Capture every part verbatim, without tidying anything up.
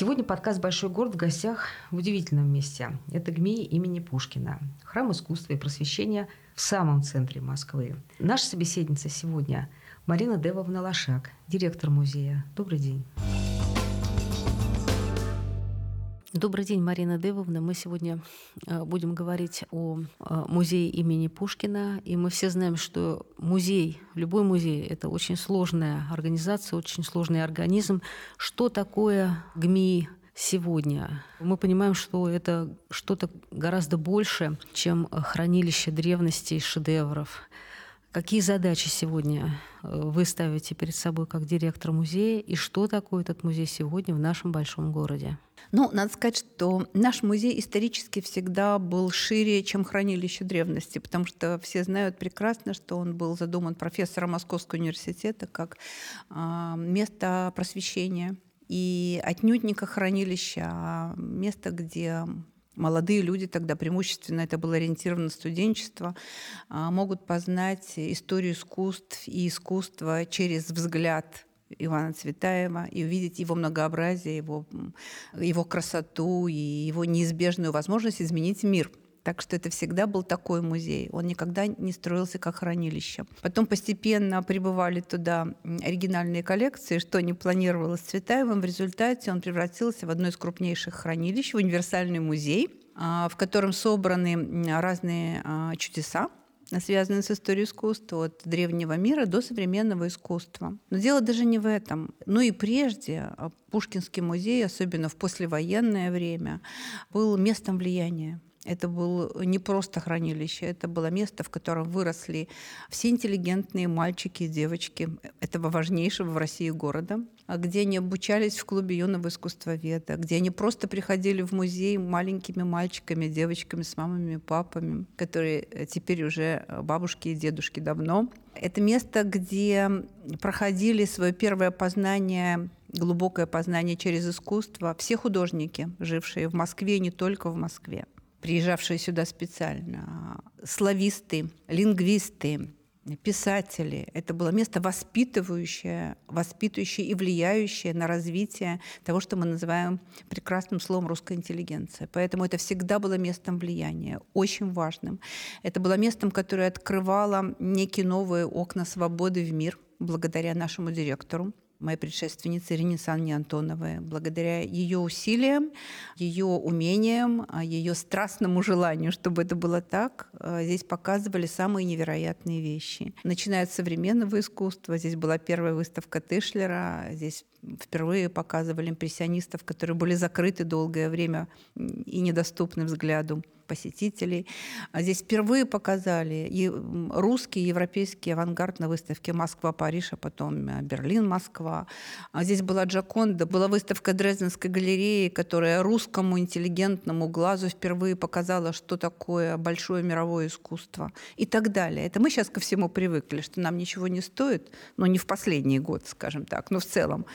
Сегодня подкаст «Большой город» в гостях в удивительном месте. Это ГМИИ имени Пушкина. Храм искусства и просвещения в самом центре Москвы. Наша собеседница сегодня Марина Девовна Лошак, директор музея. Добрый день. Добрый день, Марина Девовна. Мы сегодня будем говорить о музее имени Пушкина. И мы все знаем, что музей, любой музей, это очень сложная организация, очень сложный организм. Что такое ГМИИ сегодня? Мы понимаем, что это что-то гораздо больше, чем хранилище древностей, шедевров. Какие задачи сегодня вы ставите перед собой как директор музея, и что такое этот музей сегодня в нашем большом городе? Ну, надо сказать, что наш музей исторически всегда был шире, чем хранилище древности, потому что все знают прекрасно, что он был задуман профессором Московского университета как место просвещения, и отнюдь не как хранилище, а место, где молодые люди, тогда преимущественно это было ориентировано на студенчество, могут познать историю искусств и искусства через взгляд Ивана Цветаева и увидеть его многообразие, его, его красоту и его неизбежную возможность изменить мир. Так что это всегда был такой музей. Он никогда не строился как хранилище. Потом постепенно прибывали туда оригинальные коллекции, что не планировалось с Цветаевым. В результате он превратился в одно из крупнейших хранилищ, в универсальный музей, в котором собраны разные чудеса, связанные с историей искусства, от древнего мира до современного искусства. Но дело даже не в этом. Ну и прежде Пушкинский музей, особенно в послевоенное время, был местом влияния. Это было не просто хранилище, это было место, в котором выросли все интеллигентные мальчики и девочки этого важнейшего в России города, где они обучались в клубе юного искусствоведа, где они просто приходили в музей маленькими мальчиками, девочками с мамами и папами, которые теперь уже бабушки и дедушки давно. Это место, где проходили свое первое познание, глубокое познание через искусство все художники, жившие в Москве и не только в Москве, приезжавшие сюда специально, слависты, лингвисты, писатели. Это было место воспитывающее, воспитывающее и влияющее на развитие того, что мы называем прекрасным словом русская интеллигенция. Поэтому это всегда было местом влияния, очень важным. Это было местом, которое открывало некие новые окна свободы в мир, благодаря нашему директору, моей предшественнице Ирине Александровне Антоновой. Благодаря ее усилиям, ее умениям, ее страстному желанию, чтобы это было так, здесь показывали самые невероятные вещи. Начиная от современного искусства, здесь была первая выставка Тышлера, здесь впервые показывали импрессионистов, которые были закрыты долгое время и недоступны взгляду посетителей. Здесь впервые показали и русский, и европейский авангард на выставке «Москва-Париж», а потом «Берлин-Москва». Здесь была Джаконда, была выставка Дрезденской галереи, которая русскому интеллигентному глазу впервые показала, что такое большое мировое искусство и так далее. Это мы сейчас ко всему привыкли, что нам ничего не стоит, но не в последний год, скажем так, но в целом,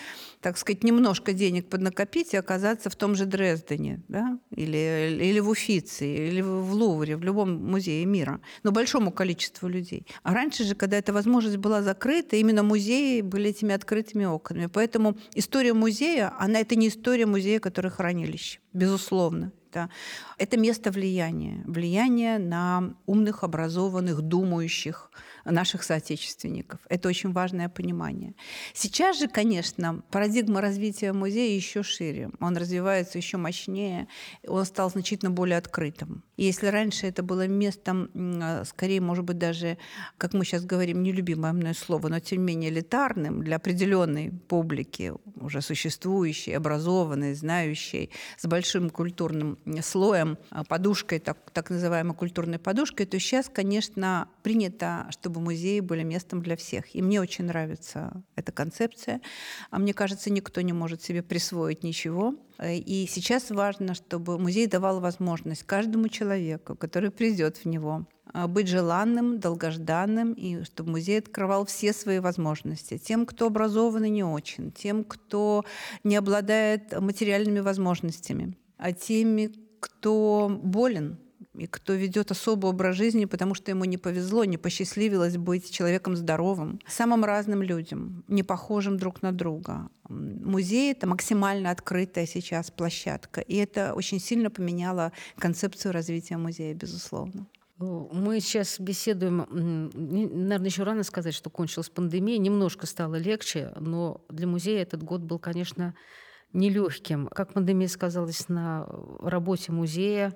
так сказать, немножко денег поднакопить и оказаться в том же Дрездене, да? или, или в Уффици, или в Лувре, в любом музее мира, но большому количеству людей. А раньше же, когда эта возможность была закрыта, именно музеи были этими открытыми окнами. Поэтому история музея, она это не история музея, который хранилище, безусловно. Это, это место влияния, влияние на умных, образованных, думающих наших соотечественников. Это очень важное понимание. Сейчас же, конечно, парадигма развития музея еще шире. Он развивается еще мощнее, он стал значительно более открытым. И если раньше это было местом, скорее, может быть, даже, как мы сейчас говорим, нелюбимое мной слово, но тем не менее элитарным для определенной публики, уже существующей, образованной, знающей, с большим культурным слоем, подушкой, так, так называемой культурной подушкой, то сейчас, конечно, принято, чтобы музеи были местом для всех. И мне очень нравится эта концепция. А мне кажется, никто не может себе присвоить ничего. И сейчас важно, чтобы музей давал возможность каждому человеку, который придет в него, быть желанным, долгожданным, и чтобы музей открывал все свои возможности. Тем, кто образован и не очень, тем, кто не обладает материальными возможностями, а теми, кто болен, и кто ведет особый образ жизни, потому что ему не повезло, не посчастливилось быть человеком здоровым, самым разным людям, не похожим друг на друга. Музей — это максимально открытая сейчас площадка, и это очень сильно поменяло концепцию развития музея, безусловно. Мы сейчас беседуем, наверное, еще рано сказать, что кончилась пандемия, немножко стало легче, но для музея этот год был, конечно, нелегким. Как пандемия сказалась на работе музея,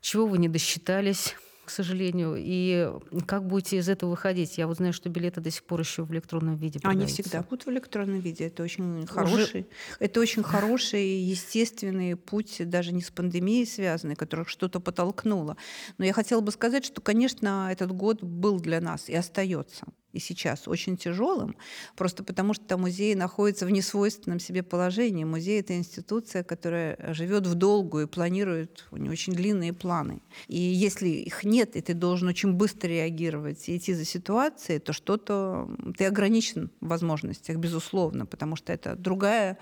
чего вы не досчитались, к сожалению, и как будете из этого выходить? Я вот знаю, что билеты до сих пор еще в электронном виде продаются. Они всегда будут в электронном виде. Это очень хороший, Уже... это очень хороший естественный путь, даже не с пандемией связанный, который что-то подтолкнуло. Но я хотела бы сказать, что, конечно, этот год был для нас и остается. И сейчас очень тяжелым, просто потому что музей находится в несвойственном себе положении. Музей — это институция, которая живет в долгу и планирует, у нее очень длинные планы. И если их нет, и ты должен очень быстро реагировать и идти за ситуацией, то что-то ты ограничен в возможностях, безусловно, потому что это другая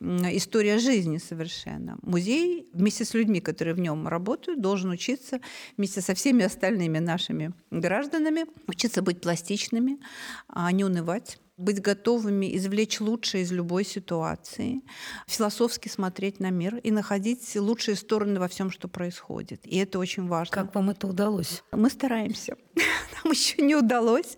история жизни совершенно. Музей вместе с людьми, которые в нем работают, должен учиться вместе со всеми остальными нашими гражданами, учиться быть пластичными, а не унывать, быть готовыми извлечь лучшее из любой ситуации, философски смотреть на мир и находить лучшие стороны во всем, что происходит. И это очень важно. Как вам это удалось? Мы стараемся. Нам еще не удалось,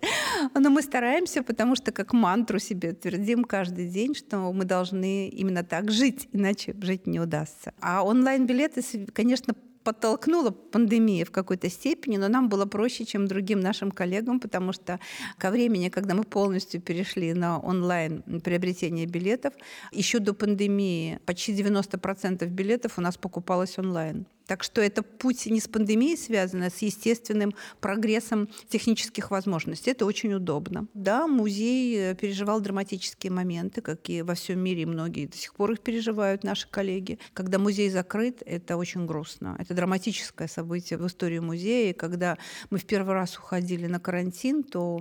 но мы стараемся, потому что как мантру себе твердим каждый день, что мы должны именно так жить, иначе жить не удастся. А онлайн-билеты, конечно, подтолкнула пандемия в какой-то степени, но нам было проще, чем другим нашим коллегам, потому что ко времени, когда мы полностью перешли на онлайн приобретение билетов, еще до пандемии почти девяносто процентов билетов у нас покупалось онлайн. Так что это путь не с пандемией связан, а с естественным прогрессом технических возможностей. Это очень удобно. Да, музей переживал драматические моменты, как и во всем мире, и многие до сих пор их переживают, наши коллеги. Когда музей закрыт, это очень грустно. Это драматическое событие в истории музея. И когда мы в первый раз уходили на карантин, то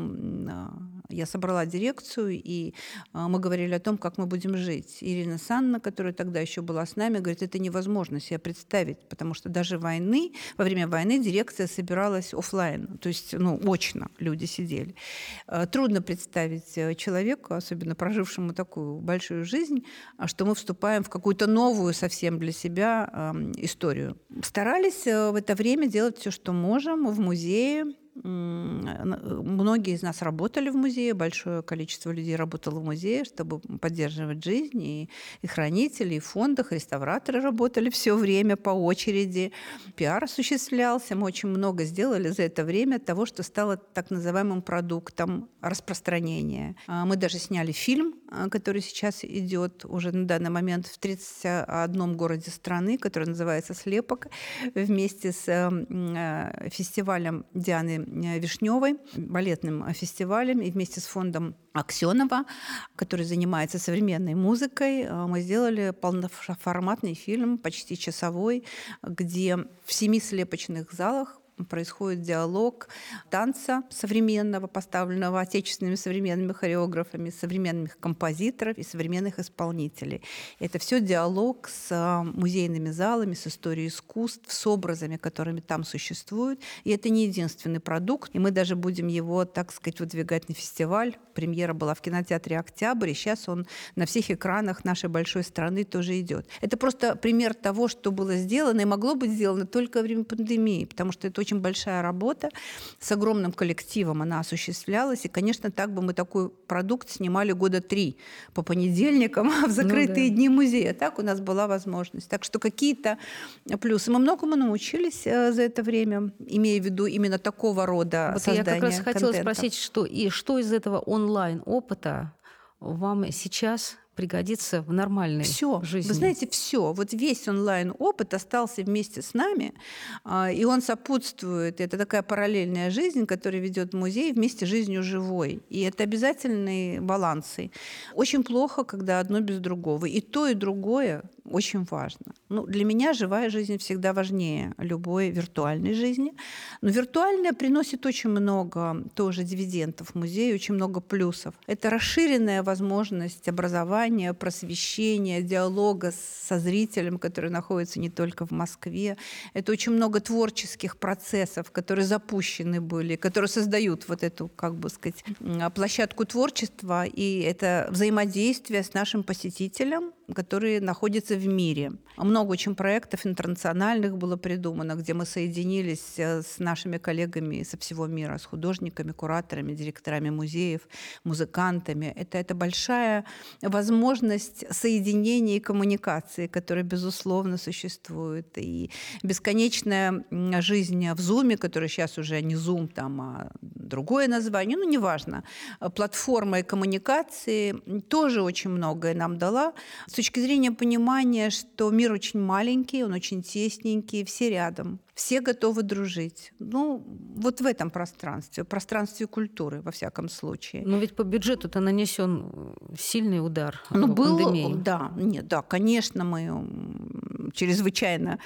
я собрала дирекцию, и мы говорили о том, как мы будем жить. Ирина Санна, которая тогда еще была с нами, говорит, это невозможно себе представить, потому что что даже войны, во время войны дирекция собиралась офлайн, то есть ну, очно люди сидели. Трудно представить человеку, особенно прожившему такую большую жизнь, что мы вступаем в какую-то новую совсем для себя историю. Старались в это время делать все, что можем в музее. Многие из нас работали в музее, большое количество людей работало в музее, чтобы поддерживать жизнь, и, и хранители, и в фондах, и реставраторы работали все время по очереди, пиар осуществлялся, мы очень много сделали за это время того, что стало так называемым продуктом распространения. Мы даже сняли фильм, который сейчас идет уже на данный момент в тридцати одном городе страны, который называется «Слепок», вместе с фестивалем Дианы Вишневой, балетным фестивалем, и вместе с фондом Аксенова, который занимается современной музыкой, мы сделали полноформатный фильм, почти часовой, где в семи слепочных залах происходит диалог танца современного, поставленного отечественными современными хореографами, современных композиторов и современных исполнителей. Это все диалог с музейными залами, с историей искусств, с образами, которыми там существуют. И это не единственный продукт. И мы даже будем его, так сказать, выдвигать на фестиваль. Премьера была в кинотеатре «Октябрь», и сейчас он на всех экранах нашей большой страны тоже идет. Это просто пример того, что было сделано и могло быть сделано только во время пандемии, потому что это очень Очень большая работа, с огромным коллективом она осуществлялась. И, конечно, так бы мы такой продукт снимали года три по понедельникам в закрытые ну, да. дни музея. Так у нас была возможность. Так что какие-то плюсы. Мы многому научились за это время, имея в виду именно такого рода вот создание контента. Я как раз хотела контента. спросить, что, и что из этого онлайн-опыта вам сейчас пригодится в нормальной всё. жизни. Вы знаете, все. Вот весь онлайн-опыт остался вместе с нами, и он сопутствует. Это такая параллельная жизнь, которую ведет музей вместе с жизнью живой. И это обязательные балансы. Очень плохо, когда одно без другого. И то, и другое очень важно. Ну, для меня живая жизнь всегда важнее любой виртуальной жизни. Но виртуальная приносит очень много тоже дивидендов музею, очень много плюсов. Это расширенная возможность образования, просвещения, диалога со зрителем, который находится не только в Москве. Это очень много творческих процессов, которые запущены были, которые создают вот эту, как бы сказать, площадку творчества. И это взаимодействие с нашим посетителем, которые находятся в мире. Много очень проектов интернациональных было придумано, где мы соединились с нашими коллегами со всего мира, с художниками, кураторами, директорами музеев, музыкантами. Это, это большая возможность соединения и коммуникации, которая, безусловно, существует. И бесконечная жизнь в Zoom, которая сейчас уже не Zoom, там, а другое название, ну, неважно. Платформа и коммуникации тоже очень многое нам дала. С точки зрения понимания, что мир очень маленький, он очень тесненький, все рядом, все готовы дружить. Ну, вот в этом пространстве, пространстве культуры, во всяком случае. Но ведь по бюджету-то нанесен сильный удар. Ну, был, пандемии. Да, нет, да, конечно, мы чрезвычайно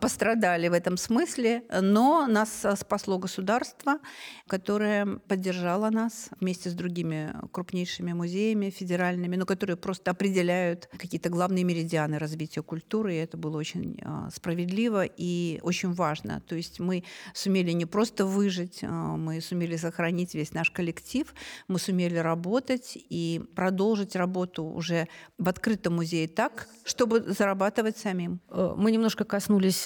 пострадали в этом смысле, но нас спасло государство, которое поддержало нас вместе с другими крупнейшими музеями федеральными, но которые просто определяют какие-то главные меридианы развития культуры, и это было очень справедливо и очень важно. То есть мы сумели не просто выжить, мы сумели сохранить весь наш коллектив, мы сумели работать и продолжить работу уже в открытом музее так, чтобы зарабатывать самим. Мы немножко коснулись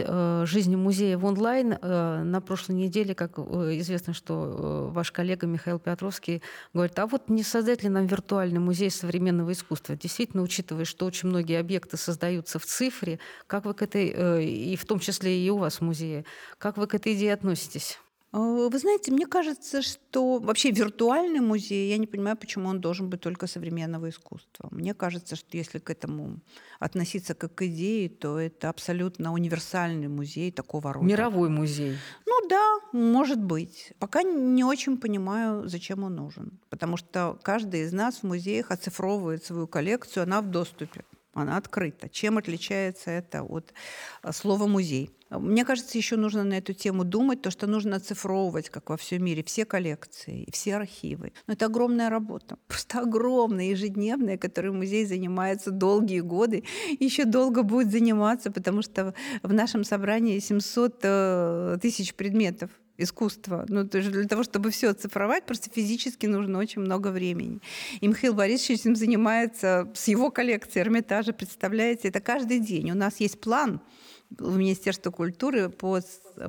жизни музея в онлайн. На прошлой неделе, как известно, что ваш коллега Михаил Петровский говорит, а вот не создать ли нам виртуальный музей современного искусства? Действительно, учитывая, что очень многие объекты создаются в цифре. Как вы к этой, и в том числе и у вас в музее, как вы к этой идее относитесь? Вы знаете, мне кажется, что вообще виртуальный музей, я не понимаю, почему он должен быть только современного искусства. Мне кажется, что если к этому относиться как к идее, то это абсолютно универсальный музей такого рода. Мировой музей. Ну да, может быть. Пока не очень понимаю, зачем он нужен. Потому что каждый из нас в музеях оцифровывает свою коллекцию, она в доступе. Она открыта. Чем отличается это от слова «музей»? Мне кажется, еще нужно на эту тему думать, то, что нужно оцифровывать, как во всем мире, все коллекции, все архивы. Но это огромная работа, просто огромная, ежедневная, которой музей занимается долгие годы, еще долго будет заниматься, потому что в нашем собрании семьсот тысяч предметов искусства. Ну, то есть для того, чтобы все оцифровать, просто физически нужно очень много времени. И Михаил Борисович этим занимается с его коллекцией Эрмитажа, представляете, это каждый день. У нас есть план в Министерстве культуры по,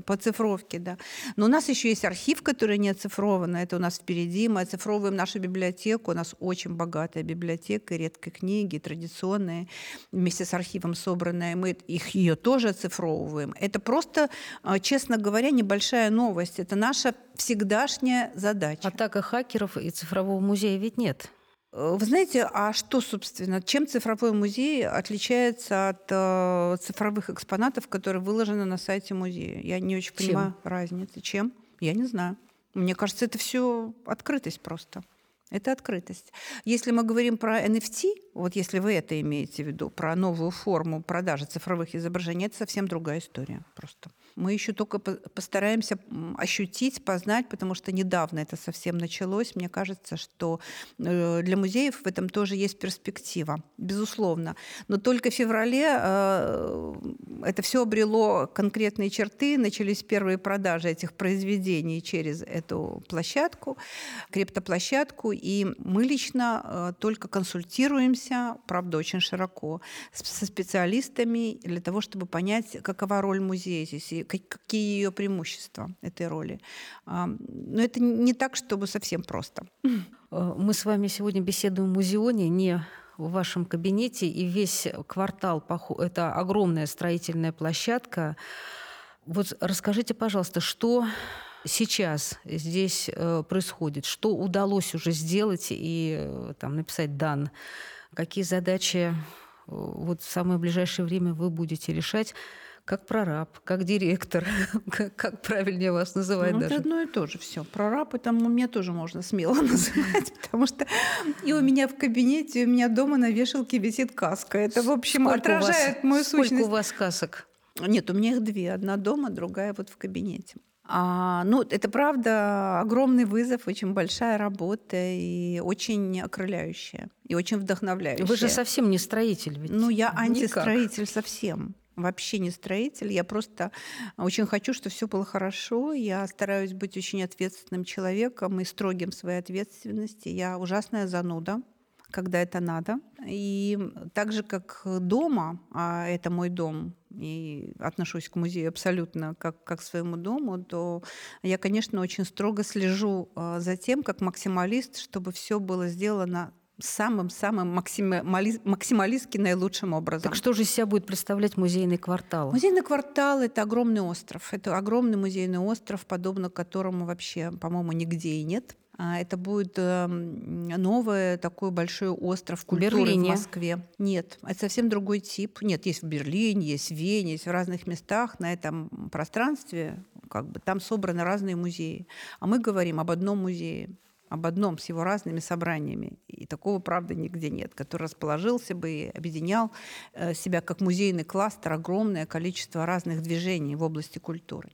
по цифровке, да. Но у нас еще есть архив, который не оцифрован, это у нас впереди. Мы оцифровываем нашу библиотеку, у нас очень богатая библиотека, редкие книги, традиционные, вместе с архивом собранные. Мы их, ее тоже оцифровываем. Это просто, честно говоря, небольшая новость. Это наша всегдашняя задача. Атака хакеров и цифрового музея ведь нет. Вы знаете, а что, собственно, чем цифровой музей отличается от э, цифровых экспонатов, которые выложены на сайте музея? Я не очень чем? понимаю разницы. Чем? Я не знаю. Мне кажется, это все открытость просто. Это открытость. Если мы говорим про эн эф ти, вот если вы это имеете в виду, про новую форму продажи цифровых изображений, это совсем другая история просто. Мы еще только постараемся ощутить, познать, потому что недавно это совсем началось. Мне кажется, что для музеев в этом тоже есть перспектива, безусловно. Но только в феврале это все обрело конкретные черты, начались первые продажи этих произведений через эту площадку, криптоплощадку, и мы лично только консультируемся, правда, очень широко, со специалистами для того, чтобы понять, какова роль музея здесь и какие ее преимущества этой роли. Но это не так, чтобы совсем просто. Мы с вами сегодня беседуем в музеоне, не в вашем кабинете, и весь квартал – это огромная строительная площадка. Вот расскажите, пожалуйста, что сейчас здесь происходит, что удалось уже сделать и там, написать дан, какие задачи вот в самое ближайшее время вы будете решать, как прораб, как директор, как, как правильнее вас называть ну, даже. Это одно и то же все. Прораб, и там меня тоже можно смело называть, потому что и у меня в кабинете, и у меня дома на вешалке висит каска. Это, в общем, сколько отражает вас, мою сколько сущность. Сколько у вас касок? Нет, у меня их две. Одна дома, другая вот в кабинете. А, ну, это правда огромный вызов, очень большая работа и очень окрыляющая, и очень вдохновляющая. Вы же совсем не строитель ведь. Ну, я антистроитель никак. Совсем. Вообще не строитель. Я просто очень хочу, чтобы все было хорошо. Я стараюсь быть очень ответственным человеком и строгим в своей ответственности. Я ужасная зануда, когда это надо. И так же, как дома, а это мой дом, и отношусь к музею абсолютно как, как к своему дому, то я, конечно, очень строго слежу за тем, как максималист, чтобы все было сделано самым-самым максималист, максималистски наилучшим образом. Так что же из себя будет представлять музейный квартал? Музейный квартал – это огромный остров. Это огромный музейный остров, подобно которому вообще, по-моему, нигде и нет. Это будет новый такой большой остров культуры Берлине. В Москве. Нет, это совсем другой тип. Нет, есть в Берлине, есть в Вене, есть в разных местах на этом пространстве. Как бы, там собраны разные музеи. А мы говорим об одном музее, об одном с его разными собраниями. И такого, правда, нигде нет, который расположился бы и объединял себя как музейный кластер огромное количество разных движений в области культуры.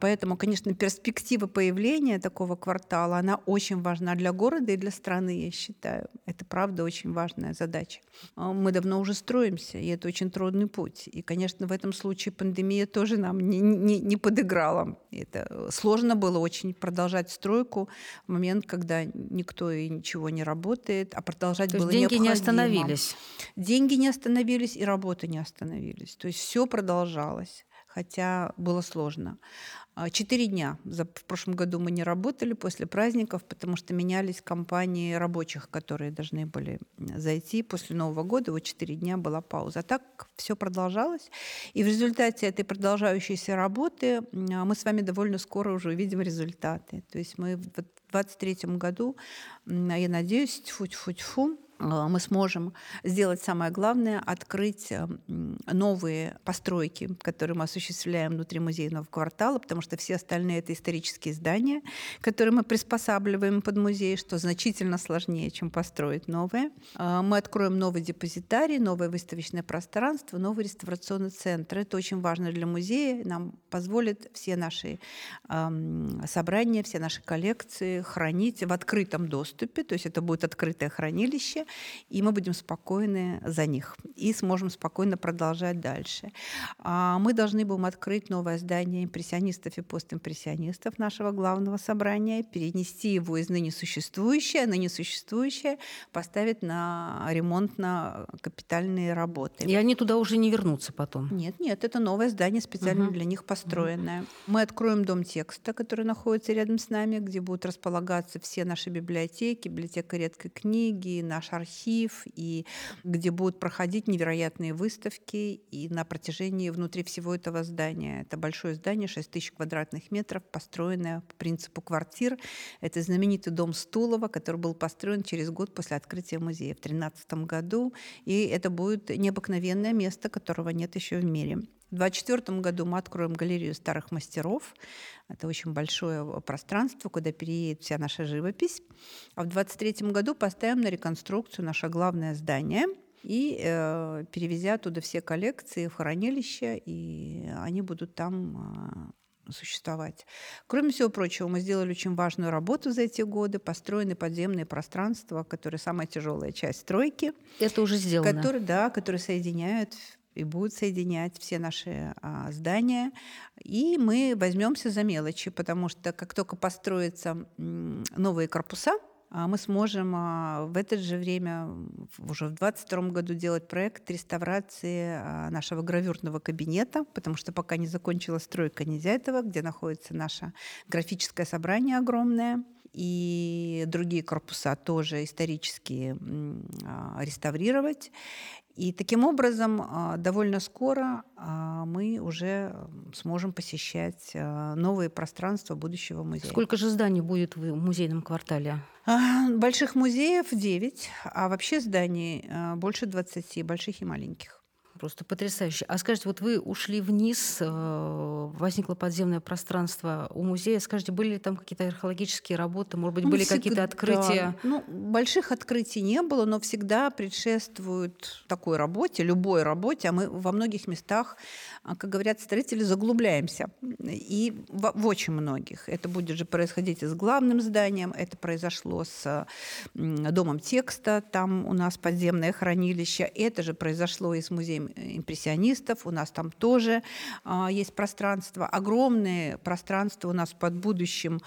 Поэтому, конечно, перспектива появления такого квартала, она очень важна для города и для страны, я считаю. Это, правда, очень важная задача. Мы давно уже строимся, и это очень трудный путь. И, конечно, в этом случае пандемия тоже нам не, не, не подыграла. Это сложно было очень продолжать стройку в момент, когда никто и ничего не работает, а продолжать было необходимо. Деньги не остановились. Деньги не остановились, и работы не остановились. То есть все продолжалось. Хотя было сложно. Четыре дня в прошлом году мы не работали после праздников, потому что менялись компании рабочих, которые должны были зайти после Нового года. Вот четыре дня была пауза. А так все продолжалось. И в результате этой продолжающейся работы мы с вами довольно скоро уже увидим результаты. То есть мы в двадцать третьем году, я надеюсь, тьфу-тьфу-тьфу, мы сможем сделать самое главное – открыть новые постройки, которые мы осуществляем внутри музейного квартала, потому что все остальные – это исторические здания, которые мы приспосабливаем под музей, что значительно сложнее, чем построить новые. Мы откроем новый депозитарий, новое выставочное пространство, новый реставрационный центр. Это очень важно для музея. Нам позволит все наши собрания, все наши коллекции хранить в открытом доступе, то есть это будет открытое хранилище, и мы будем спокойны за них и сможем спокойно продолжать дальше. Мы должны будем открыть новое здание импрессионистов и постимпрессионистов нашего главного собрания, перенести его из ныне существующее, ныне существующее, поставить на ремонт, на капитальные работы. И они туда уже не вернутся потом? Нет, нет, это новое здание специально угу. для них построенное. Угу. Мы откроем дом текста, который находится рядом с нами, где будут располагаться все наши библиотеки, библиотека редкой книги, наш архив, и где будут проходить невероятные выставки и на протяжении внутри всего этого здания. Это большое здание, шесть тысяч квадратных метров, построенное по принципу квартир. Это знаменитый дом Стулова, который был построен через год после открытия музея в две тысячи тринадцатом году. И это будет необыкновенное место, которого нет еще в мире. В две тысячи двадцать четвёртом году мы откроем галерею старых мастеров. Это очень большое пространство, куда переедет вся наша живопись. А в две тысячи двадцать третьем году поставим на реконструкцию наше главное здание и э, перевезя оттуда все коллекции в хранилище, и они будут там э, существовать. Кроме всего прочего, мы сделали очень важную работу за эти годы. Построены подземные пространства, которые самая тяжелая часть стройки. Это уже сделано. Которые, да, которые соединяют и будут соединять все наши а, здания. И мы возьмемся за мелочи, потому что как только построятся м, новые корпуса, а мы сможем а, в это же время, уже в две тысячи двадцать втором году, делать проект реставрации а, нашего гравюрного кабинета, потому что пока не закончилась стройка Нельзя этого, где находится наше графическое собрание огромное. И другие корпуса тоже исторически а, реставрировать. И таким образом довольно скоро мы уже сможем посещать новые пространства будущего музея. Сколько же зданий будет в музейном квартале? Больших музеев девять, а вообще зданий больше двадцати, больших и маленьких. Просто потрясающе. А скажите, вот вы ушли вниз, возникло подземное пространство у музея. Скажите, были ли там какие-то археологические работы? Может быть, ну, были всегда... какие-то открытия? Ну, больших открытий не было, но всегда предшествует такой работе, любой работе. А мы во многих местах, как говорят строители, заглубляемся. И в, в очень многих. Это будет же происходить и с главным зданием. Это произошло с Домом текста. Там у нас подземное хранилище. Это же произошло и с музеем импрессионистов. У нас там тоже а, есть пространство. Огромное пространство у нас под будущим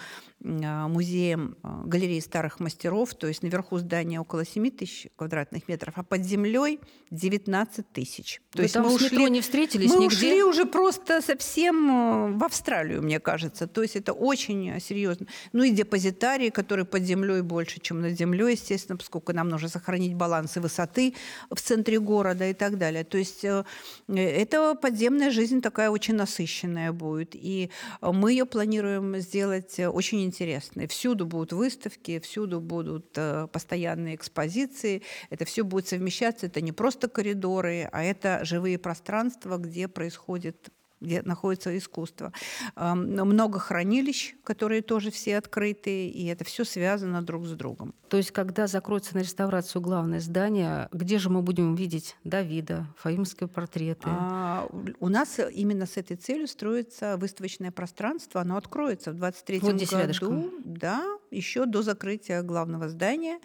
а, музеем а, галереи старых мастеров. То есть наверху здания около семь тысяч квадратных метров, а под землей девятнадцать тысяч. То Вы есть там мы ушли, не встретились мы нигде? Ушли уже просто совсем в Австралию, мне кажется. То есть это очень серьезно. Ну и депозитарии, которые под землей больше, чем над землей, естественно, поскольку нам нужно сохранить баланс и высоты в центре города и так далее. То есть эта подземная жизнь такая очень насыщенная будет. И мы ее планируем сделать очень интересной. Всюду будут выставки, всюду будут постоянные экспозиции. Это все будет совмещаться. Это не просто коридоры, а это живые пространства, где происходит, где находится искусство. Много хранилищ, которые тоже все открыты, и это все связано друг с другом. То есть, когда закроется на реставрацию главное здание, где же мы будем видеть Давида, фаимские портреты? А, у нас именно с этой целью строится выставочное пространство. Оно откроется в двадцать третьем году. Рядышком. Да, еще до закрытия главного здания,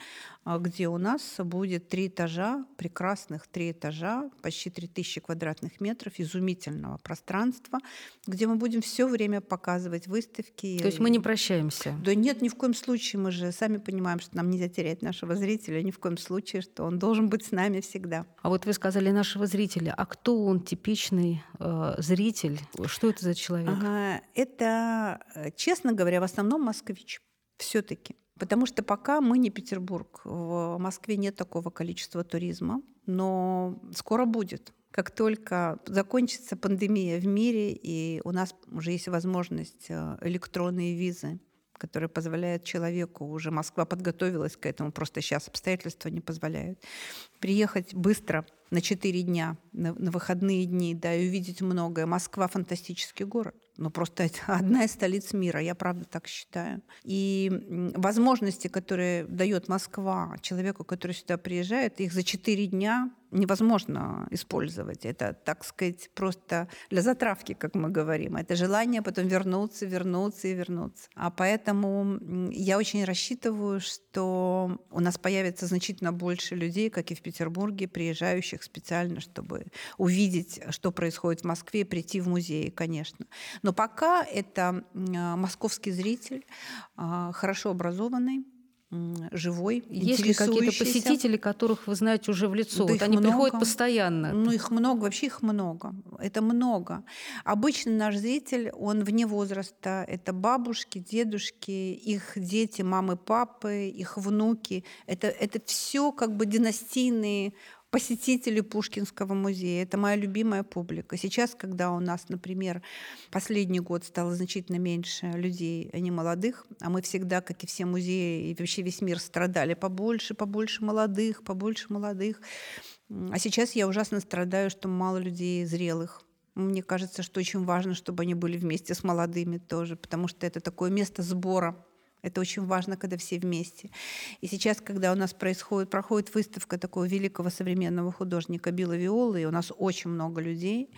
где у нас будет три этажа, прекрасных три этажа, почти три тысячи квадратных метров изумительного пространства, где мы будем все время показывать выставки. То есть мы не прощаемся? Да нет, ни в коем случае. Мы же сами понимаем, что нам нельзя терять нашего зрителя, ни в коем случае, что он должен быть с нами всегда. А вот вы сказали нашего зрителя. А кто он, типичный э, зритель? Что это за человек? Ага, это, честно говоря, в основном москвич все-таки. Потому что пока мы не Петербург. В Москве нет такого количества туризма, но скоро будет. Как только закончится пандемия в мире, и у нас уже есть возможность электронные визы, которые позволяют человеку, уже Москва подготовилась к этому, просто сейчас обстоятельства не позволяют, приехать быстро на четыре дня, на, на выходные дни, да, и увидеть многое. Москва — фантастический город. Ну, просто одна из столиц мира, я правда так считаю. И возможности, которые дает Москва человеку, который сюда приезжает, их за четыре дня невозможно использовать. Это, так сказать, просто для затравки, как мы говорим. Это желание потом вернуться, вернуться и вернуться. А поэтому я очень рассчитываю, что у нас появится значительно больше людей, как и в Петербурге, приезжающих специально, чтобы увидеть, что происходит в Москве, и прийти в музей, конечно. Но пока это московский зритель, хорошо образованный, живой, есть ли какие-то посетители, которых вы знаете уже в лицо? Да, вот они много приходят постоянно. Ну, их много, вообще их много. Это много. Обычно наш зритель, он вне возраста. Это бабушки, дедушки, их дети, мамы, папы, их внуки. Это, это все как бы династийные посетители Пушкинского музея. Это моя любимая публика. Сейчас, когда у нас, например, последний год стало значительно меньше людей, а не молодых, а мы всегда, как и все музеи, и вообще весь мир страдали побольше, побольше молодых, побольше молодых. А сейчас я ужасно страдаю, что мало людей зрелых. Мне кажется, что очень важно, чтобы они были вместе с молодыми тоже, потому что это такое место сбора. Это очень важно, когда все вместе. И сейчас, когда у нас происходит, проходит выставка такого великого современного художника Билла Виолы, и у нас очень много людей,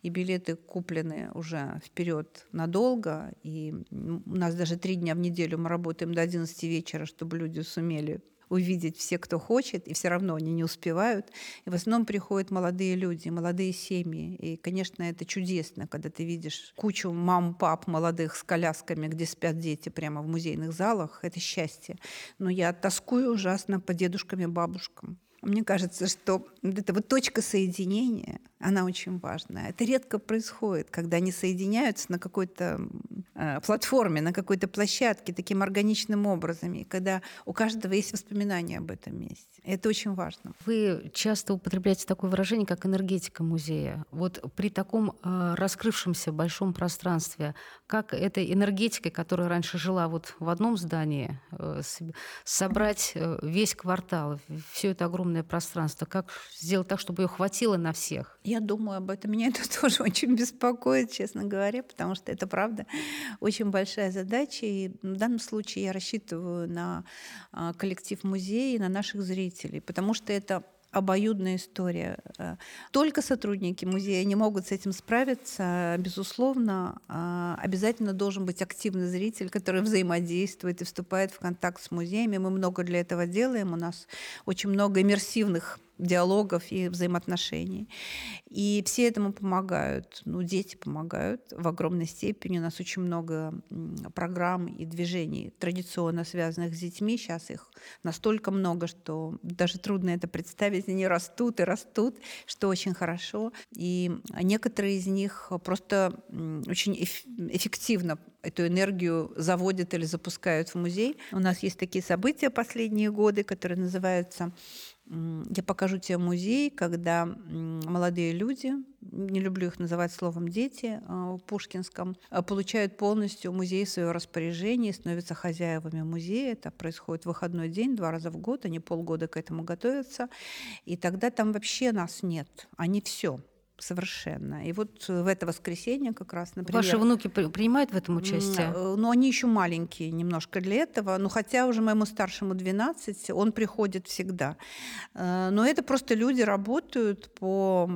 и билеты куплены уже вперед надолго, и у нас даже три дня в неделю мы работаем до одиннадцати вечера, чтобы люди сумели увидеть все, кто хочет, и все равно они не успевают. И в основном приходят молодые люди, молодые семьи. И, конечно, это чудесно, когда ты видишь кучу мам, пап молодых с колясками, где спят дети прямо в музейных залах. Это счастье. Но я тоскую ужасно по дедушкам и бабушкам. Мне кажется, что вот эта вот точка соединения, она очень важна. Это редко происходит, когда они соединяются на какой-то платформе, на какой-то площадке таким органичным образом, и когда у каждого есть воспоминания об этом месте. Это очень важно. Вы часто употребляете такое выражение, как энергетика музея. Вот при таком раскрывшемся большом пространстве, как этой энергетикой, которая раньше жила вот в одном здании, собрать весь квартал, все это огромное пространство, как сделать так, чтобы ее хватило на всех? Я думаю об этом. Меня это тоже очень беспокоит, честно говоря, потому что это правда очень большая задача. И в данном случае я рассчитываю на коллектив музея и на наших зрителей, потому что это обоюдная история. Только сотрудники музея не могут с этим справиться. Безусловно, обязательно должен быть активный зритель, который взаимодействует и вступает в контакт с музеями. Мы много для этого делаем. У нас очень много иммерсивных диалогов и взаимоотношений. И все этому помогают. Ну, дети помогают в огромной степени. У нас очень много программ и движений, традиционно связанных с детьми. Сейчас их настолько много, что даже трудно это представить. Они растут и растут, что очень хорошо. И некоторые из них просто очень эффективно эту энергию заводят или запускают в музей. У нас есть такие события последние годы, которые называются «Я покажу тебе музей», когда молодые люди, не люблю их называть словом «дети» в пушкинском, получают полностью музей в свое распоряжение, становятся хозяевами музея. Это происходит в выходной день, два раза в год, они полгода к этому готовятся. И тогда там вообще нас нет, они все. Совершенно. И вот в это воскресенье как раз, например... Ваши внуки принимают в этом участие? Ну, они еще маленькие немножко для этого. Но хотя уже моему старшему двенадцать, он приходит всегда. Но это просто люди работают по,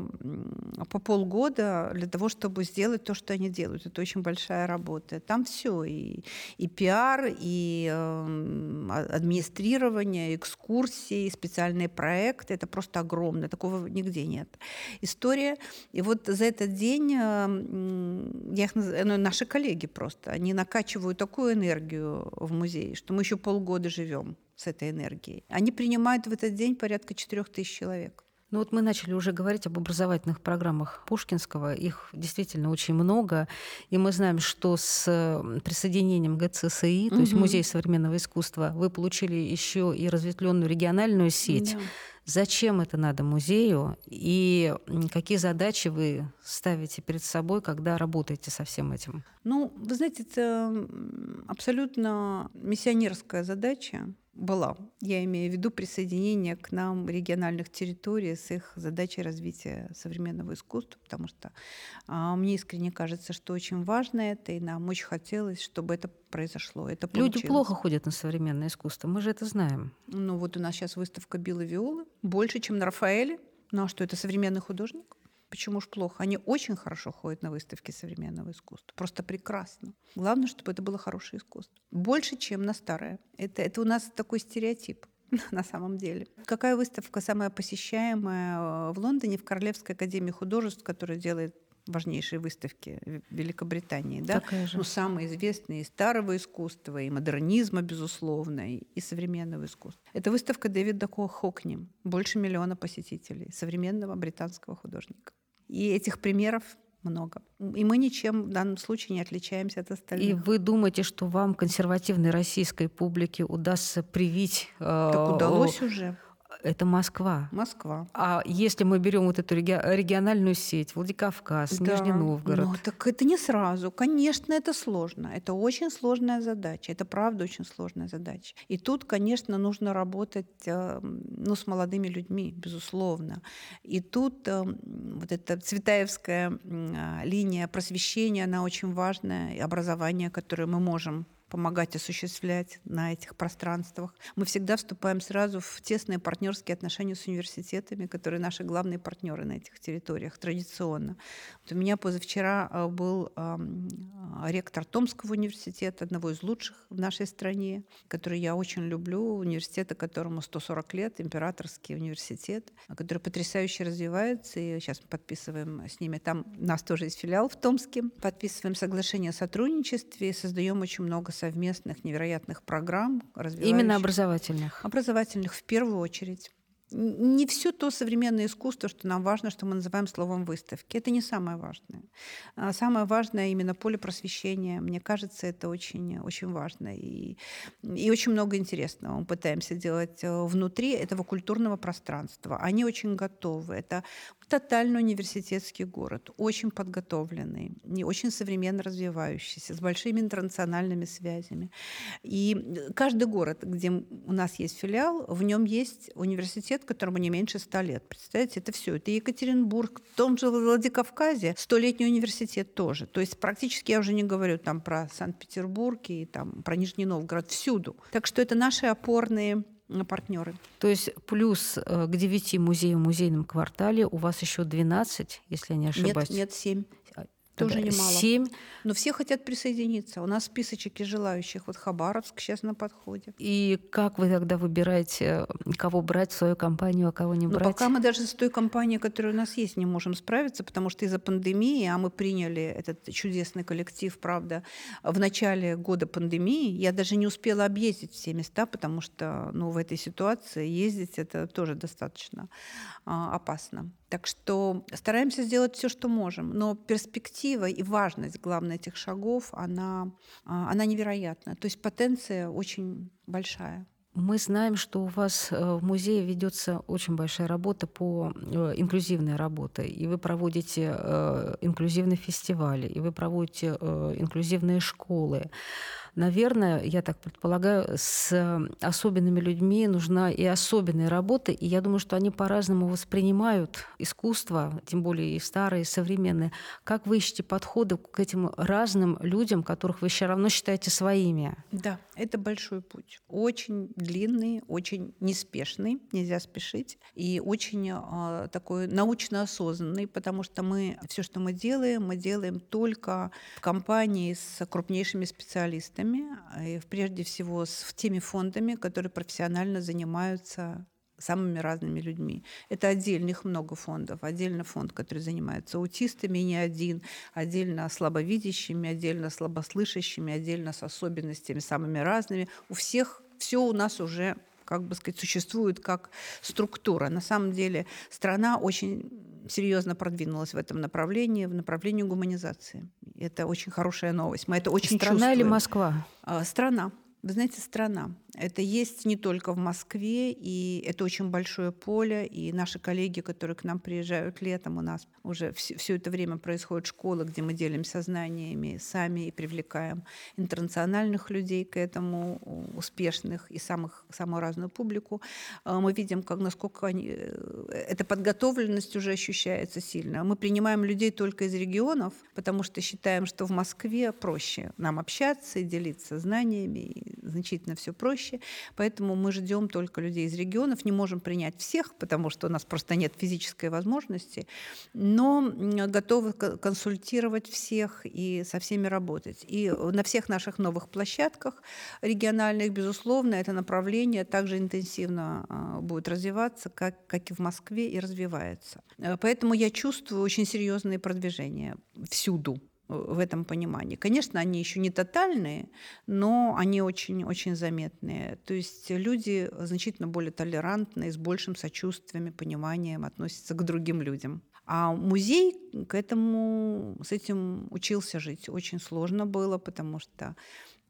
по полгода для того, чтобы сделать то, что они делают. Это очень большая работа. Там все. И, и пиар, и администрирование, и экскурсии, и специальные проекты. Это просто огромное. Такого нигде нет. История... И вот за этот день я их называю, ну, наши коллеги просто, они накачивают такую энергию в музее, что мы еще полгода живем с этой энергией. Они принимают в этот день порядка четырех тысяч человек. Ну вот мы начали уже говорить об образовательных программах Пушкинского. Их действительно очень много. И мы знаем, что с присоединением гэ цэ эс и, угу. то есть Музей современного искусства, вы получили еще и разветвленную региональную сеть. Да. Зачем это надо музею? И какие задачи вы ставите перед собой, когда работаете со всем этим? Ну, вы знаете, это абсолютно миссионерская задача была. Я имею в виду присоединение к нам региональных территорий с их задачей развития современного искусства, потому что а, мне искренне кажется, что очень важно это, и нам очень хотелось, чтобы это произошло. Это получилось. Люди плохо ходят на современное искусство, мы же это знаем. Ну вот у нас сейчас выставка Билла Виолы больше, чем на Рафаэле. Ну а что, это современный художник? Почему ж плохо? Они очень хорошо ходят на выставки современного искусства. Просто прекрасно. Главное, чтобы это было хорошее искусство. Больше, чем на старое. Это, это у нас такой стереотип на самом деле. Какая выставка самая посещаемая в Лондоне, в Королевской академии художеств, которая делает важнейшие выставки Великобритании, да? Ну, самые известные и старого искусства, и модернизма, безусловно, и современного искусства. Это выставка Дэвида Хокни. Больше миллиона посетителей современного британского художника. И этих примеров много. И мы ничем в данном случае не отличаемся от остальных. И вы думаете, что вам, консервативной российской публике, удастся привить... Так удалось уже. Это Москва. Москва. А если мы берем вот эту региональную сеть, Владикавказ, да. Нижний Новгород. Ну, так это не сразу. Конечно, это сложно. Это очень сложная задача. Это правда очень сложная задача. И тут, конечно, нужно работать ну, с молодыми людьми, безусловно. И тут вот эта цветаевская линия просвещения, она очень важная, и образование, которое мы можем помогать осуществлять на этих пространствах. Мы всегда вступаем сразу в тесные партнерские отношения с университетами, которые наши главные партнеры на этих территориях традиционно. Вот у меня позавчера был э, ректор Томского университета, одного из лучших в нашей стране, который я очень люблю, университета, которому сто сорок лет, императорский университет, который потрясающе развивается, и сейчас мы подписываем с ними, там у нас тоже есть филиал в Томске, подписываем соглашение о сотрудничестве, создаем очень много совместных невероятных программ, развивающих. Именно образовательных? Образовательных в первую очередь. не все то современное искусство, что нам важно, что мы называем словом выставки. Это не самое важное. Самое важное именно поле просвещения. Мне кажется, это очень, очень важно. И, и очень много интересного мы пытаемся делать внутри этого культурного пространства. Они очень готовы. Это тотально университетский город, очень подготовленный, не очень современно развивающийся, с большими интернациональными связями. И каждый город, где у нас есть филиал, в нем есть университет, которому не меньше ста лет. Представляете, это все. Это Екатеринбург, в том же Владикавказе столетний университет тоже. То есть практически я уже не говорю там про Санкт-Петербург и там про Нижний Новгород, всюду. Так что это наши опорные партнеры. То есть плюс к девяти музеям в музейном квартале у вас еще двенадцать, если я не ошибаюсь. Нет, нет, семь. Тоже да, немало. семь. Но все хотят присоединиться. У нас списочек желающих. Вот Хабаровск сейчас на подходе. И как вы тогда выбираете, кого брать в свою компанию, а кого не брать? Ну, пока мы даже с той компанией, которая у нас есть, не можем справиться, потому что из-за пандемии, а мы приняли этот чудесный коллектив, правда, в начале года пандемии, я даже не успела объездить все места, потому что ну, в этой ситуации ездить это тоже достаточно а, опасно. Так что стараемся сделать все, что можем. Но перспектива и важность, главное, этих шагов, она, она невероятна. То есть потенция очень большая. Мы знаем, что у вас в музее ведется очень большая работа по инклюзивной работе, и вы проводите инклюзивные фестивали, и вы проводите инклюзивные школы. Наверное, я так предполагаю, с особенными людьми нужна и особенная работа, и я думаю, что они по-разному воспринимают искусство, тем более и старое, и современное. Как вы ищете подходы к этим разным людям, которых вы все равно считаете своими? Да, это большой путь. Очень длинный, очень неспешный, нельзя спешить, и очень э, такой научно осознанный, потому что мы все, что мы делаем, мы делаем только в компании с крупнейшими специалистами, и прежде всего с теми фондами, которые профессионально занимаются самыми разными людьми. Это отдельных много фондов. Отдельно фонд, который занимается аутистами, не один, отдельно слабовидящими, отдельно слабослышащими, отдельно с особенностями самыми разными. У всех все у нас уже, как бы сказать, существует как структура. На самом деле страна очень серьезно продвинулась в этом направлении, в направлении гуманизации. Это очень хорошая новость. Мы это очень страна чувствуем. Страна или Москва? Страна. Вы знаете, страна. Это есть не только в Москве, и это очень большое поле, и наши коллеги, которые к нам приезжают летом, у нас уже все, все это время происходит школа, где мы делимся знаниями сами и привлекаем интернациональных людей к этому, успешных и самых, самую разную публику. Мы видим, как, насколько они, эта подготовленность уже ощущается сильно. Мы принимаем людей только из регионов, потому что считаем, что в Москве проще нам общаться и делиться знаниями, и значительно все проще, поэтому мы ждем только людей из регионов, не можем принять всех, потому что у нас просто нет физической возможности, но готовы консультировать всех и со всеми работать. И на всех наших новых площадках региональных, безусловно, это направление также интенсивно будет развиваться, как, как и в Москве, и развивается. Поэтому я чувствую очень серьезные продвижения всюду в этом понимании. Конечно, они еще не тотальные, но они очень-очень заметные. То есть люди значительно более толерантны, с большим сочувствием и пониманием относятся к другим людям. А музей к этому, с этим учился жить. Очень сложно было, потому что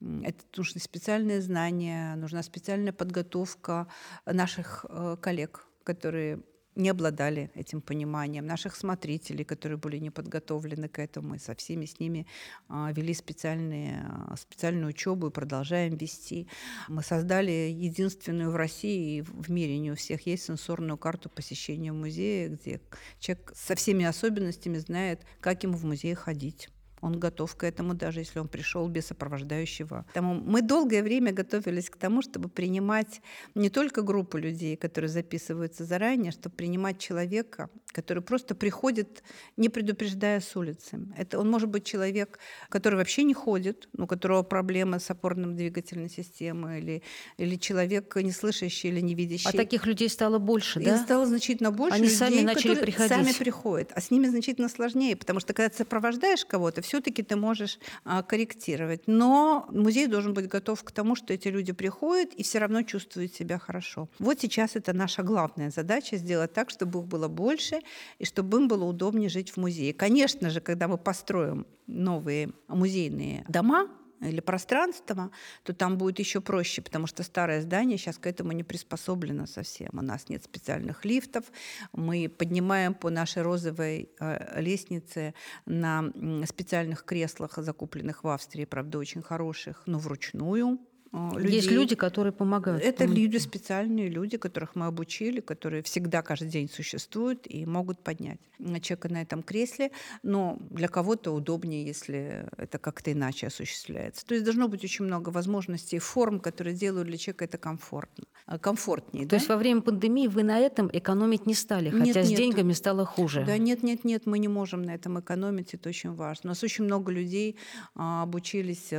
это нужны специальные знания, нужна специальная подготовка наших коллег, которые не обладали этим пониманием, наших смотрителей, которые были не подготовлены к этому, и со всеми с ними вели специальные, специальную учебу и продолжаем вести. Мы создали единственную в России и в мире, не у всех есть, сенсорную карту посещения музея, где человек со всеми особенностями знает, как ему в музее ходить. Он готов к этому, даже если он пришел без сопровождающего. Поэтому мы долгое время готовились к тому, чтобы принимать не только группу людей, которые записываются заранее, чтобы принимать человека, который просто приходит, не предупреждая, с улицы. Это он может быть человек, который вообще не ходит, у которого проблемы с опорным двигательной системой, или, или человек неслышащий или невидящий. А таких людей стало больше, да? Их стало значительно больше. Они людей, сами начали приходить. Сами приходят. А с ними значительно сложнее, потому что когда ты сопровождаешь кого-то, все-таки ты можешь корректировать. Но музей должен быть готов к тому, что эти люди приходят и все равно чувствуют себя хорошо. Вот сейчас это наша главная задача — сделать так, чтобы их было больше и чтобы им было удобнее жить в музее. Конечно же, когда мы построим новые музейные дома или пространство, то там будет еще проще, потому что старое здание сейчас к этому не приспособлено совсем. У нас нет специальных лифтов. Мы поднимаем по нашей розовой лестнице на специальных креслах, закупленных в Австрии, правда, очень хороших, но вручную. Людей. Есть люди, которые помогают. Это люди, специальные люди, которых мы обучили, которые всегда, каждый день существуют и могут поднять человека на этом кресле. Но для кого-то удобнее, если это как-то иначе осуществляется. То есть должно быть очень много возможностей и форм, которые делают для человека это комфортно. Комфортнее. То да? есть во время пандемии вы на этом экономить не стали, нет, хотя нет. с деньгами стало хуже. Да, нет, нет, нет, мы не можем на этом экономить, это очень важно. У нас очень много людей обучились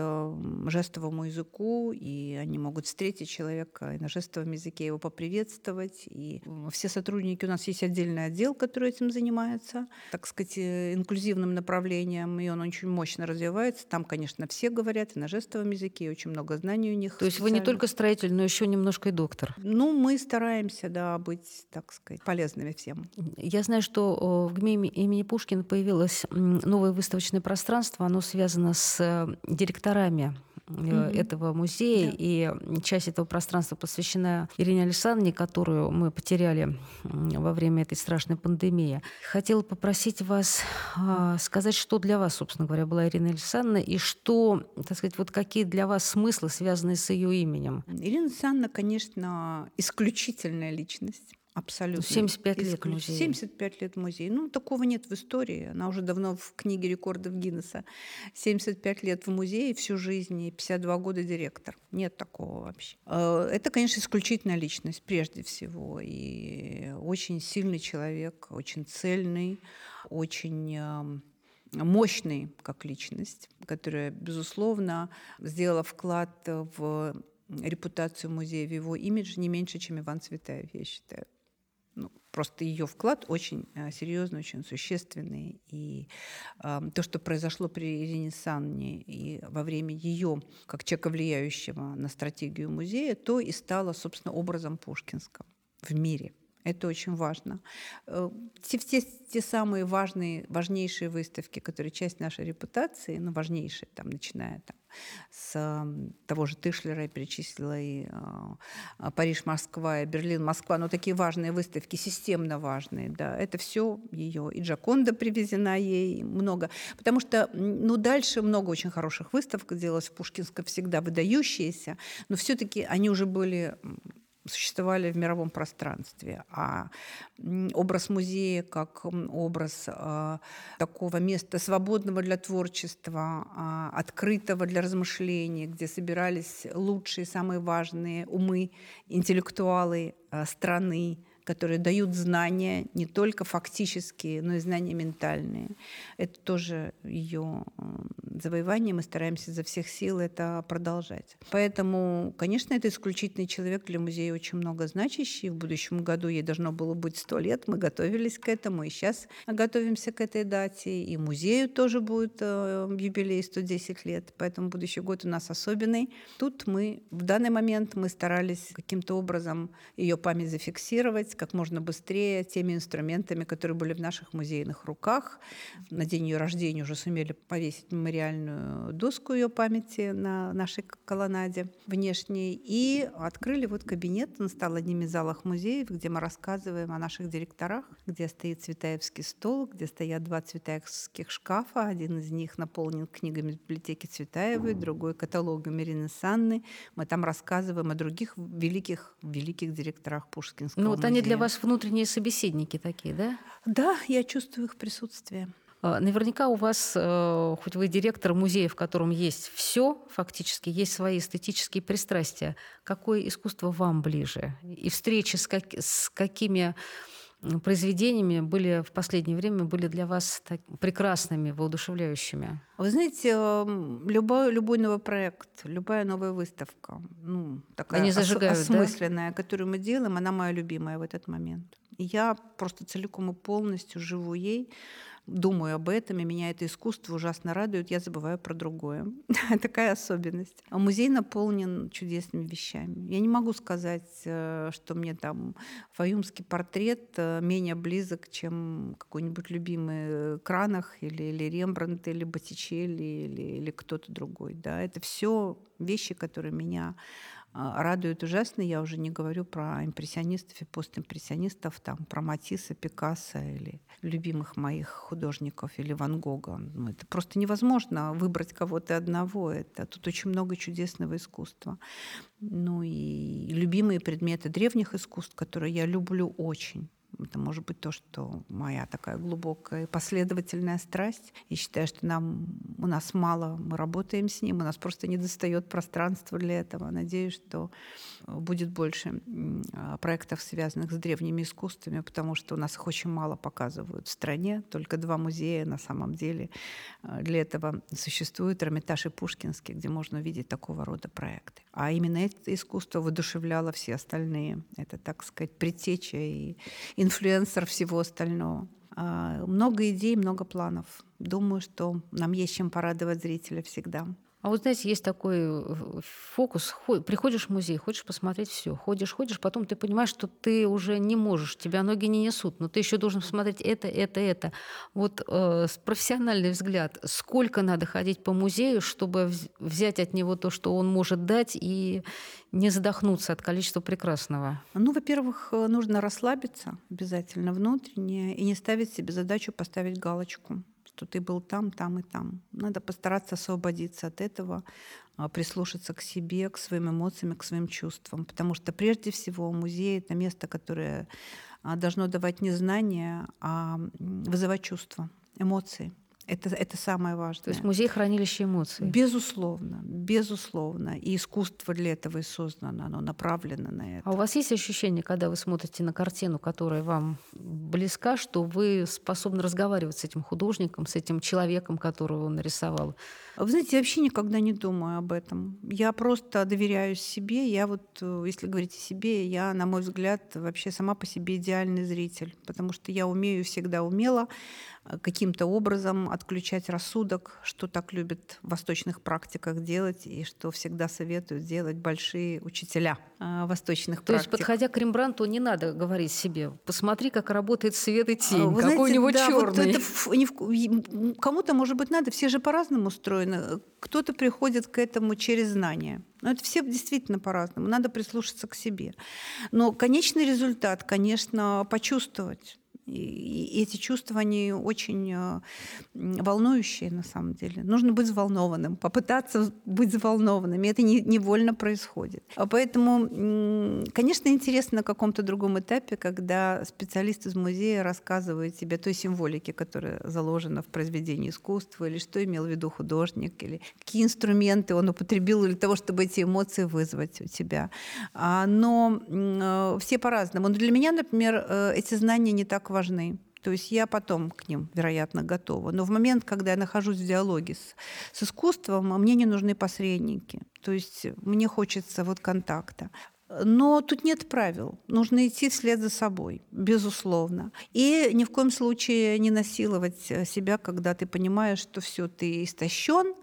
жестовому языку, и они могут встретить человека и на жестовом языке его поприветствовать. И все сотрудники, у нас есть отдельный отдел, который этим занимается, так сказать, инклюзивным направлением, и он очень мощно развивается. Там, конечно, все говорят и на жестовом языке, и очень много знаний у них. То есть вы не только строитель, но еще немножко и доктор. Ну, мы стараемся, да, быть, так сказать, полезными всем. Я знаю, что в ГМИИ имени Пушкина появилось новое выставочное пространство, оно связано с директорами Mm-hmm. этого музея, yeah. и часть этого пространства посвящена Ирине Александровне, которую мы потеряли во время этой страшной пандемии. Хотела попросить вас э, сказать, что для вас, собственно говоря, была Ирина Александровна, и что, так сказать, вот какие для вас смыслы, связанные с ее именем. Ирина Александровна, конечно, исключительная личность. Абсолютно. семьдесят пять лет музея. семьдесят пять лет музея. Ну, такого нет в истории. Она уже давно в книге рекордов Гиннесса. семьдесят пять лет в музее всю жизнь и пятьдесят два года директор. Нет такого вообще. Это, конечно, исключительная личность прежде всего. И очень сильный человек, очень цельный, очень... мощный как личность, которая, безусловно, сделала вклад в репутацию музея, в его имидж не меньше, чем Иван Цветаев, я считаю. Ну, просто ее вклад очень серьезный, очень существенный. И э, то, что произошло при Ирине Александровне и во время ее, как человека, влияющего на стратегию музея, то и стало, собственно, образом пушкинского в мире. Это очень важно. Все те, те самые важные, важнейшие выставки, которые часть нашей репутации, ну, важнейшие, там, начиная там, с того же Тышлера, я перечислила, и э, Париж-Москва, и Берлин-Москва, но такие важные выставки, системно важные, да, это все ее. И Джаконда привезена ей, много. Потому что, ну, дальше много очень хороших выставок делалось в Пушкинском, всегда выдающиеся, но все-таки они уже были... существовали в мировом пространстве. А образ музея как образ э, такого места свободного для творчества, э, открытого для размышлений, где собирались лучшие, самые важные умы, интеллектуалы э, страны, которые дают знания не только фактические, но и знания ментальные. Это тоже ее завоевание. Мы стараемся изо всех сил это продолжать. Поэтому, конечно, это исключительный человек, для музея очень много значащий. В будущем году ей должно было быть сто лет. Мы готовились к этому, и сейчас готовимся к этой дате. И музею тоже будет юбилей сто десять лет. Поэтому будущий год у нас особенный. Тут мы, в данный момент, мы старались каким-то образом ее память зафиксировать, как можно быстрее теми инструментами, которые были в наших музейных руках. На день ее рождения уже сумели повесить мемориальную доску ее памяти на нашей колоннаде внешней. И открыли вот кабинет. Он стал одним из залов музеев, где мы рассказываем о наших директорах, где стоит цветаевский стол, где стоят два цветаевских шкафа. Один из них наполнен книгами библиотеки Цветаевой, другой — каталогом Ирины Александровны. Мы там рассказываем о других великих, великих директорах Пушкинского ну, вот музея. Они для вас внутренние собеседники такие, да? Да, я чувствую их присутствие. Наверняка у вас, хоть вы директор музея, в котором есть все, фактически, есть свои эстетические пристрастия. Какое искусство вам ближе? И встречи с, как... с какими произведениями были в последнее время были для вас так прекрасными, воодушевляющими? Вы знаете, любой, любой новый проект, любая новая выставка, ну, такая Они зажигают, ос- осмысленная, да? которую мы делаем, она моя любимая в этот момент. И я просто целиком и полностью живу ей. думаю об этом, и меня это искусство ужасно радует, я забываю про другое. Такая особенность. А музей наполнен чудесными вещами. Я не могу сказать, что мне там фаюмский портрет менее близок, чем какой-нибудь любимый Кранах или, или Рембрандт, или Боттичелли, или, или кто-то другой. Да? Это все вещи, которые меня радует ужасно. Я уже не говорю про импрессионистов и постимпрессионистов, там, про Матисса, Пикассо или любимых моих художников, или Ван Гога. Ну, это просто невозможно выбрать кого-то одного. Это, тут очень много чудесного искусства. Ну и любимые предметы древних искусств, которые я люблю очень. Это может быть то, что моя такая глубокая и последовательная страсть. Я считаю, что нам, у нас мало, мы работаем с ним, у нас просто недостает пространства для этого. Надеюсь, что будет больше проектов, связанных с древними искусствами, потому что у нас их очень мало показывают в стране. Только два музея на самом деле для этого существуют. Эрмитаж и Пушкинский, где можно увидеть такого рода проекты. А именно это искусство воодушевляло все остальные. Это, так сказать, предтеча и инфлюенсер всего остального. Много идей, много планов. Думаю, что нам есть чем порадовать зрителя всегда. А вот, знаете, есть такой фокус. Приходишь в музей, хочешь посмотреть все, ходишь, ходишь, потом ты понимаешь, что ты уже не можешь, тебя ноги не несут, но ты еще должен посмотреть это, это, это. Вот э, профессиональный взгляд, сколько надо ходить по музею, чтобы взять от него то, что он может дать, и не задохнуться от количества прекрасного? Ну, во-первых, нужно расслабиться обязательно внутренне и не ставить себе задачу поставить галочку, что ты был там, там и там. Надо постараться освободиться от этого, прислушаться к себе, к своим эмоциям, к своим чувствам. Потому что прежде всего музей — это место, которое должно давать не знания, а вызывать чувства, эмоции. Это, это самое важное. То есть музей — хранилище эмоций. Безусловно, безусловно. И искусство для этого и создано, оно направлено на это. А у вас есть ощущение, когда вы смотрите на картину, которая вам близка, что вы способны разговаривать с этим художником, с этим человеком, которого он нарисовал? Вы знаете, я вообще никогда не думаю об этом. Я просто доверяю себе. Я вот, если говорить о себе, я, на мой взгляд, вообще сама по себе идеальный зритель, потому что я умею, всегда умела каким-то образом отключать рассудок, что так любят в восточных практиках делать и что всегда советуют делать большие учителя восточных То практик. То есть, подходя к Рембрандту, не надо говорить себе: посмотри, как работает свет и тень, Вы какой знаете, у него да, черный. Вот кому-то, может быть, надо, все же по-разному устроены. Кто-то приходит к этому через знания. Но это все действительно по-разному. Надо прислушаться к себе. Но конечный результат, конечно, почувствовать. И эти чувства, они очень волнующие, на самом деле. Нужно быть взволнованным, попытаться быть взволнованным. И это невольно происходит. Поэтому, конечно, интересно на каком-то другом этапе, когда специалист из музея рассказывает тебе той символике, которая заложена в произведении искусства, или что имел в виду художник, или какие инструменты он употребил для того, чтобы эти эмоции вызвать у тебя. Но все по-разному. Но для меня, например, эти знания не так важны. важны. То есть я потом к ним, вероятно, готова. Но в момент, когда я нахожусь в диалоге с, с искусством, мне не нужны посредники. То есть мне хочется вот контакта. Но тут нет правил. Нужно идти вслед за собой, безусловно. И ни в коем случае не насиловать себя, когда ты понимаешь, что все, ты истощен,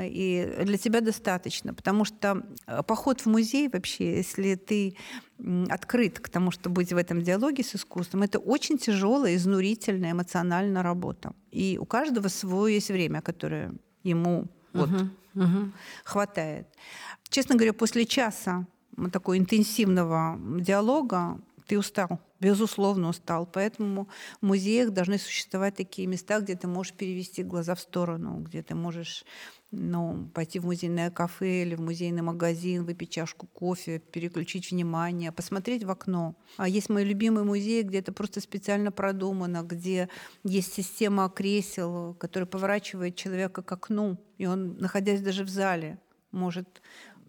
и для тебя достаточно. Потому что поход в музей вообще, если ты открыт к тому, чтобы быть в этом диалоге с искусством, это очень тяжелая, изнурительная, эмоциональная работа. И у каждого свое есть время, которое ему вот, uh-huh, uh-huh. хватает. Честно говоря, после часа такого интенсивного диалога ты устал, безусловно устал. Поэтому в музеях должны существовать такие места, где ты можешь перевести глаза в сторону, где ты можешь ну, пойти в музейное кафе или в музейный магазин, выпить чашку кофе, переключить внимание, посмотреть в окно. А есть мои любимые музеи, где это просто специально продумано, где есть система кресел, которая поворачивает человека к окну, и он, находясь даже в зале, может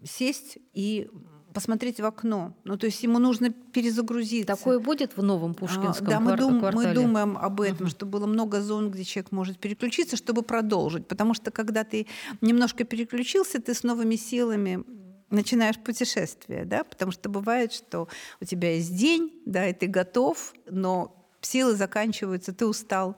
сесть и посмотреть в окно. Ну, то есть ему нужно перезагрузиться. Такое будет в новом Пушкинском да, мы дум, квартале? Мы думаем об этом, uh-huh. что было много зон, где человек может переключиться, чтобы продолжить. Потому что, когда ты немножко переключился, ты с новыми силами начинаешь путешествие, да? Потому что бывает, что у тебя есть день, да, и ты готов, но силы заканчиваются, ты устал.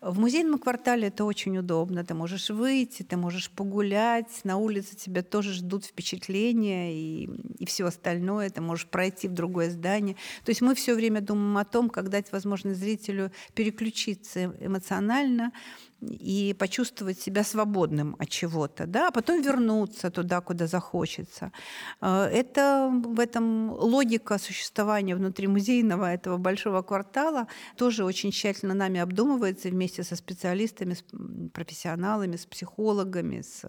В музейном квартале это очень удобно. Ты можешь выйти, ты можешь погулять, на улице тебя тоже ждут впечатления и, и все остальное. Ты можешь пройти в другое здание. То есть мы все время думаем о том, как дать возможность зрителю переключиться эмоционально и почувствовать себя свободным от чего-то, да, а потом вернуться туда, куда захочется. Это в этом логика существования внутри музейного этого большого квартала тоже очень тщательно нами обдумывается вместе со специалистами, с профессионалами, с психологами, с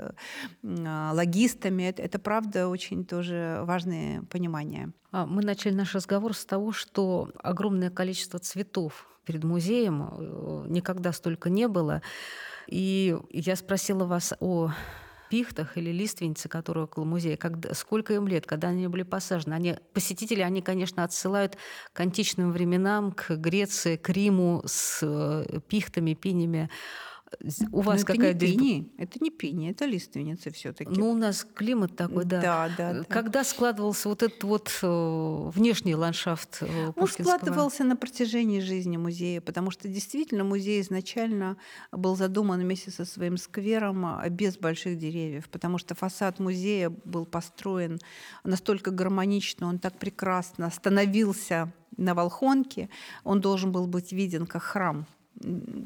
логистами. Это, это правда, очень тоже важное понимание. Мы начали наш разговор с того, что огромное количество цветов перед музеем никогда столько не было. И я спросила вас о пихтах или лиственнице, которые около музея, когда, сколько им лет, когда они были посажены. Они, посетители, они, конечно, отсылают к античным временам, к Греции, к Риму с пихтами, пинями. У вас это какая-то... не пини, это не пини, это лиственницы все-таки. Ну, у нас климат такой, да. Да, да, да. Когда складывался вот этот вот внешний ландшафт Пушкинского? Он складывался на протяжении жизни музея, потому что действительно музей изначально был задуман вместе со своим сквером без больших деревьев, потому что фасад музея был построен настолько гармонично, он так прекрасно становился на Волхонке, он должен был быть виден как храм.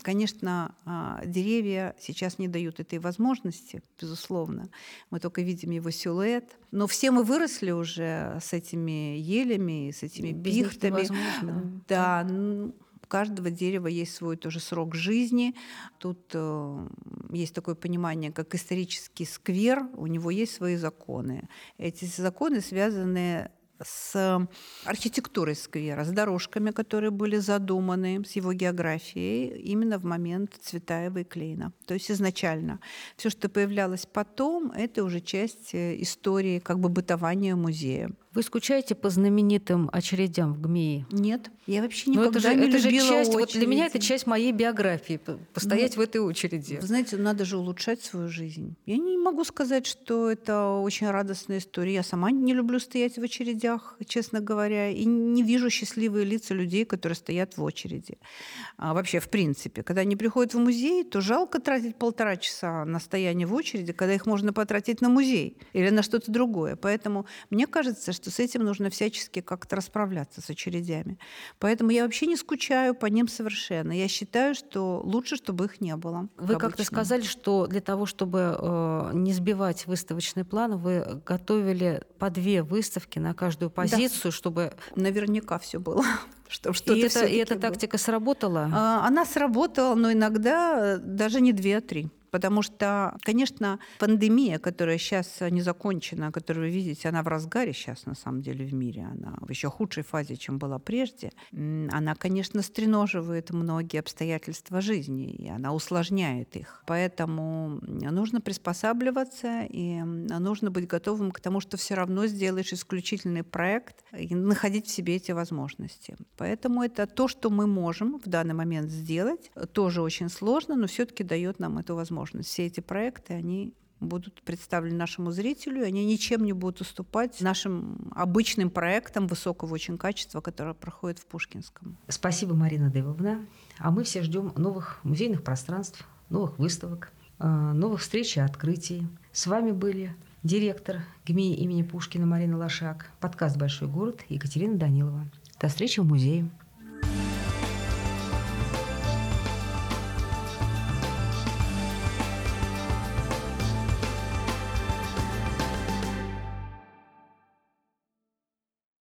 Конечно, деревья сейчас не дают этой возможности, безусловно. Мы только видим его силуэт. Но все мы выросли уже с этими елями, с этими пихтами. Да, у каждого дерева есть свой тоже срок жизни. Тут э, есть такое понимание, как исторический сквер. У него есть свои законы. Эти законы связаны с архитектурой сквера, с дорожками, которые были задуманы, с его географией именно в момент Цветаева и Клейна. То есть изначально. Все, что появлялось потом, это уже часть истории как бы бытования музея. Вы скучаете по знаменитым очередям в ГМИИ? Нет. Я вообще никогда же, не это любила же часть, вот для меня это часть моей биографии, постоять ну, в этой очереди. Вы знаете, надо же улучшать свою жизнь. Я не могу сказать, что это очень радостная история. Я сама не люблю стоять в очередях, честно говоря, и не вижу счастливые лица людей, которые стоят в очереди. А вообще, в принципе, когда они приходят в музей, то жалко тратить полтора часа на стояние в очереди, когда их можно потратить на музей или на что-то другое. Поэтому мне кажется, что с этим нужно всячески как-то расправляться с очередями. Поэтому я вообще не скучаю по ним совершенно. Я считаю, что лучше, чтобы их не было. Вы обычно как-то сказали, что для того, чтобы не сбивать выставочный план, вы готовили по две выставки на каждую позицию, да, чтобы... Наверняка все было. Что, что и, это, и эта было. Тактика сработала? Она сработала, но иногда даже не две, а три. Потому что, конечно, пандемия, которая сейчас не закончена, которую вы видите, она в разгаре сейчас, на самом деле, в мире. Она в еще худшей фазе, чем была прежде. Она, конечно, стреноживает многие обстоятельства жизни, и она усложняет их. Поэтому нужно приспосабливаться, и нужно быть готовым к тому, что все равно сделаешь исключительный проект, и находить в себе эти возможности. Поэтому это то, что мы можем в данный момент сделать. Тоже очень сложно, но все-таки дает нам эту возможность. Все эти проекты, они будут представлены нашему зрителю, и они ничем не будут уступать нашим обычным проектам высокого очень качества, которые проходят в Пушкинском. Спасибо, Марина Девовна. А мы все ждем новых музейных пространств, новых выставок, новых встреч и открытий. С вами были директор ГМИИ имени Пушкина Марина Лошак, подкаст «Большой город» Екатерина Данилова. До встречи в музее.